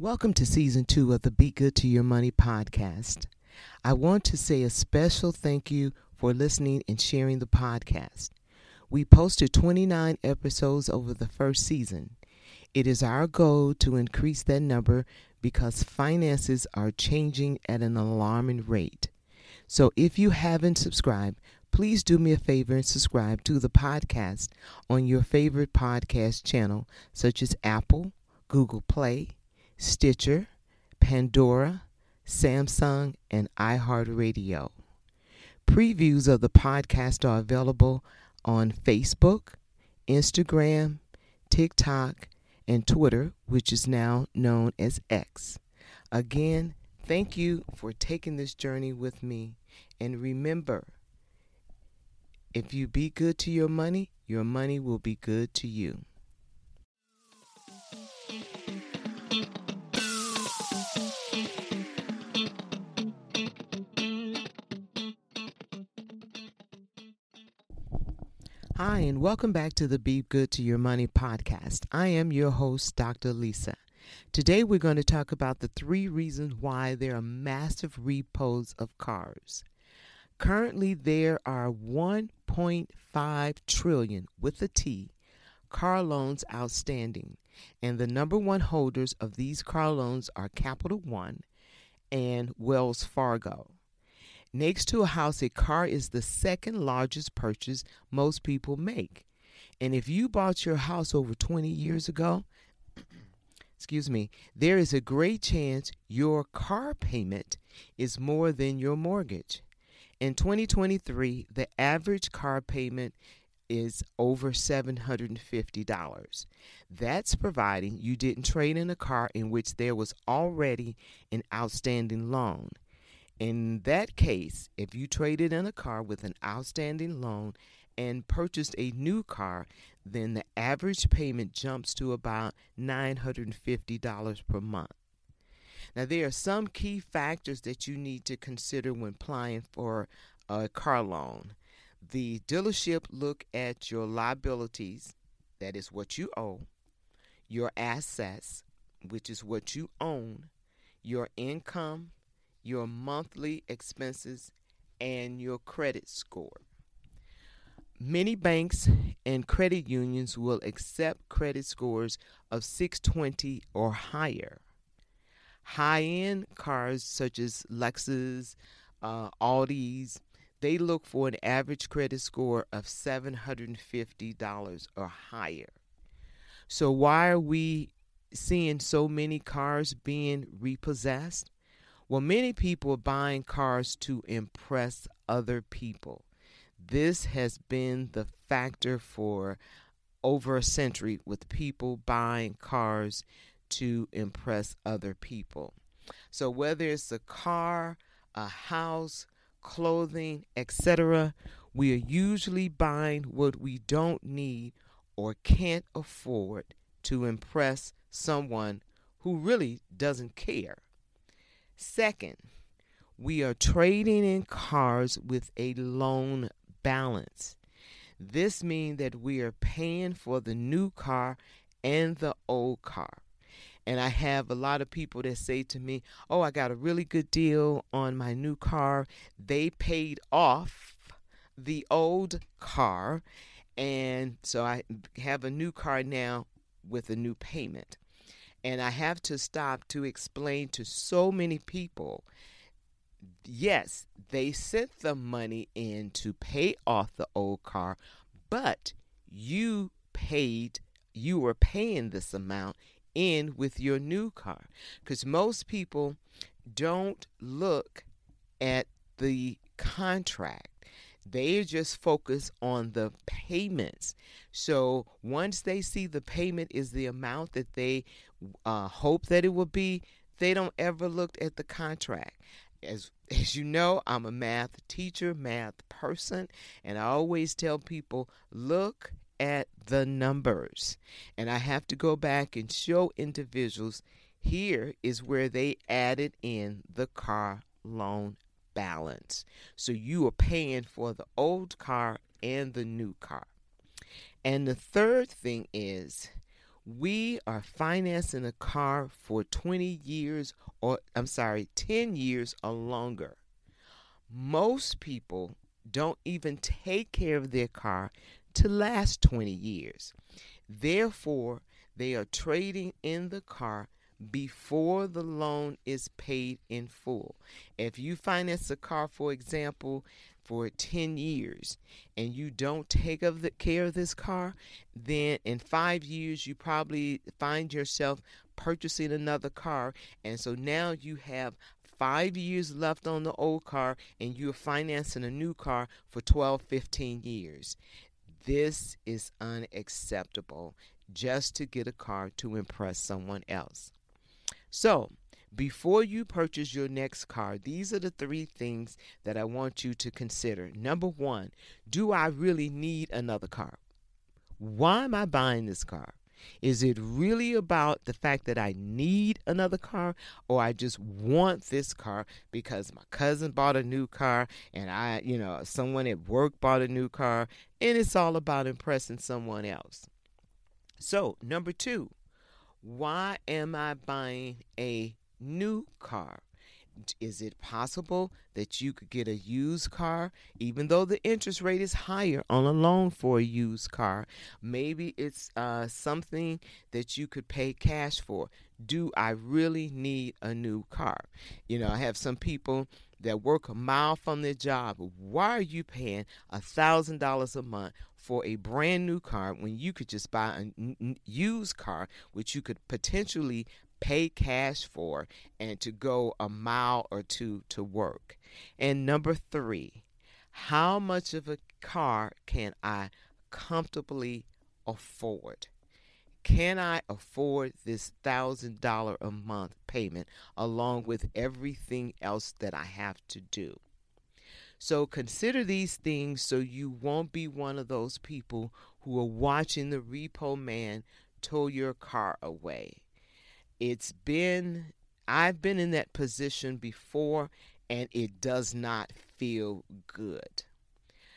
Welcome to Season 2 of the Be Good to Your Money podcast. I want to say a special thank you for listening and sharing the podcast. We posted 29 episodes over the first season. It is our goal to increase that number because finances are changing at an alarming rate. So if you haven't subscribed, please do me a favor and subscribe to the podcast on your favorite podcast channel, such as Apple, Google Play, Stitcher, Pandora, Samsung, and iHeartRadio. Previews of the podcast are available on Facebook, Instagram, TikTok, and Twitter, which is now known as X. Again, thank you for taking this journey with me. And remember, if you be good to your money will be good to you. Hi, and welcome back to the Be Good to Your Money podcast. I am your host, Dr. Lisa. Today, we're going to talk about the three reasons why there are massive repos of cars. Currently, there are 1.5 trillion, with a T, car loans outstanding. And the number one holders of these car loans are Capital One and Wells Fargo. Next to a house, a car is the second largest purchase most people make. And if you bought your house over 20 years ago, there is a great chance your car payment is more than your mortgage. In 2023, the average car payment is over $750. That's providing you didn't trade in a car in which there was already an outstanding loan. In that case, if you traded in a car with an outstanding loan and purchased a new car, then the average payment jumps to about $950 per month. Now, there are some key factors that you need to consider when applying for a car loan. The dealership look at your liabilities, that is what you owe, your assets, which is what you own, your income, your monthly expenses, and your credit score. Many banks and credit unions will accept credit scores of 620 or higher. High-end cars such as Lexus, Audis, they look for an average credit score of $750 or higher. So why are we seeing so many cars being repossessed? Well, many people are buying cars to impress other people. This has been the factor for over a century with people buying cars to impress other people. So whether it's a car, a house, clothing, etc., we are usually buying what we don't need or can't afford to impress someone who really doesn't care. Second, we are trading in cars with a loan balance. This means that we are paying for the new car and the old car. And I have a lot of people that say to me, oh, I got a really good deal on my new car. They paid off the old car. And so I have a new car now with a new payment. And I have to stop to explain to so many people, yes, they sent the money in to pay off the old car, but you were paying this amount in with your new car. Because most people don't look at the contract. They just focus on the payments. So once they see the payment is the amount that they hope that it will be, they don't ever look at the contract. As you know, I'm a math teacher, math person, and I always tell people, look at the numbers. And I have to go back and show individuals, here is where they added in the car loan balance. So you are paying for the old car and the new car. And the third thing is we are financing a car for 10 years or longer. Most people don't even take care of their car to last 20 years. Therefore, they are trading in the car before the loan is paid in full. If you finance a car, for example, for 10 years and you don't take care of this car, then in 5 years you probably find yourself purchasing another car. And so now you have 5 years left on the old car and you're financing a new car for 12, 15 years. This is unacceptable, just to get a car to impress someone else. So, before you purchase your next car, these are the three things that I want you to consider. Number one, do I really need another car? Why am I buying this car? Is it really about the fact that I need another car, or I just want this car because my cousin bought a new car and someone at work bought a new car, and it's all about impressing someone else? So, number two, why am I buying a new car? Is it possible that you could get a used car, even though the interest rate is higher on a loan for a used car? Maybe it's something that you could pay cash for. Do I really need a new car? I have some people that work a mile from their job. Why are you paying $1,000 a month for a brand new car when you could just buy a used car, which you could potentially pay cash for, and to go a mile or two to work? And number three, how much of a car can I comfortably afford? Can I afford this $1,000 a month payment along with everything else that I have to do? So consider these things so you won't be one of those people who are watching the repo man tow your car away. I've been in that position before, and it does not feel good.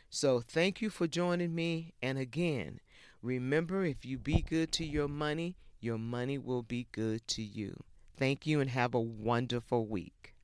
So thank you for joining me. And again, remember, if you be good to your money will be good to you. Thank you and have a wonderful week.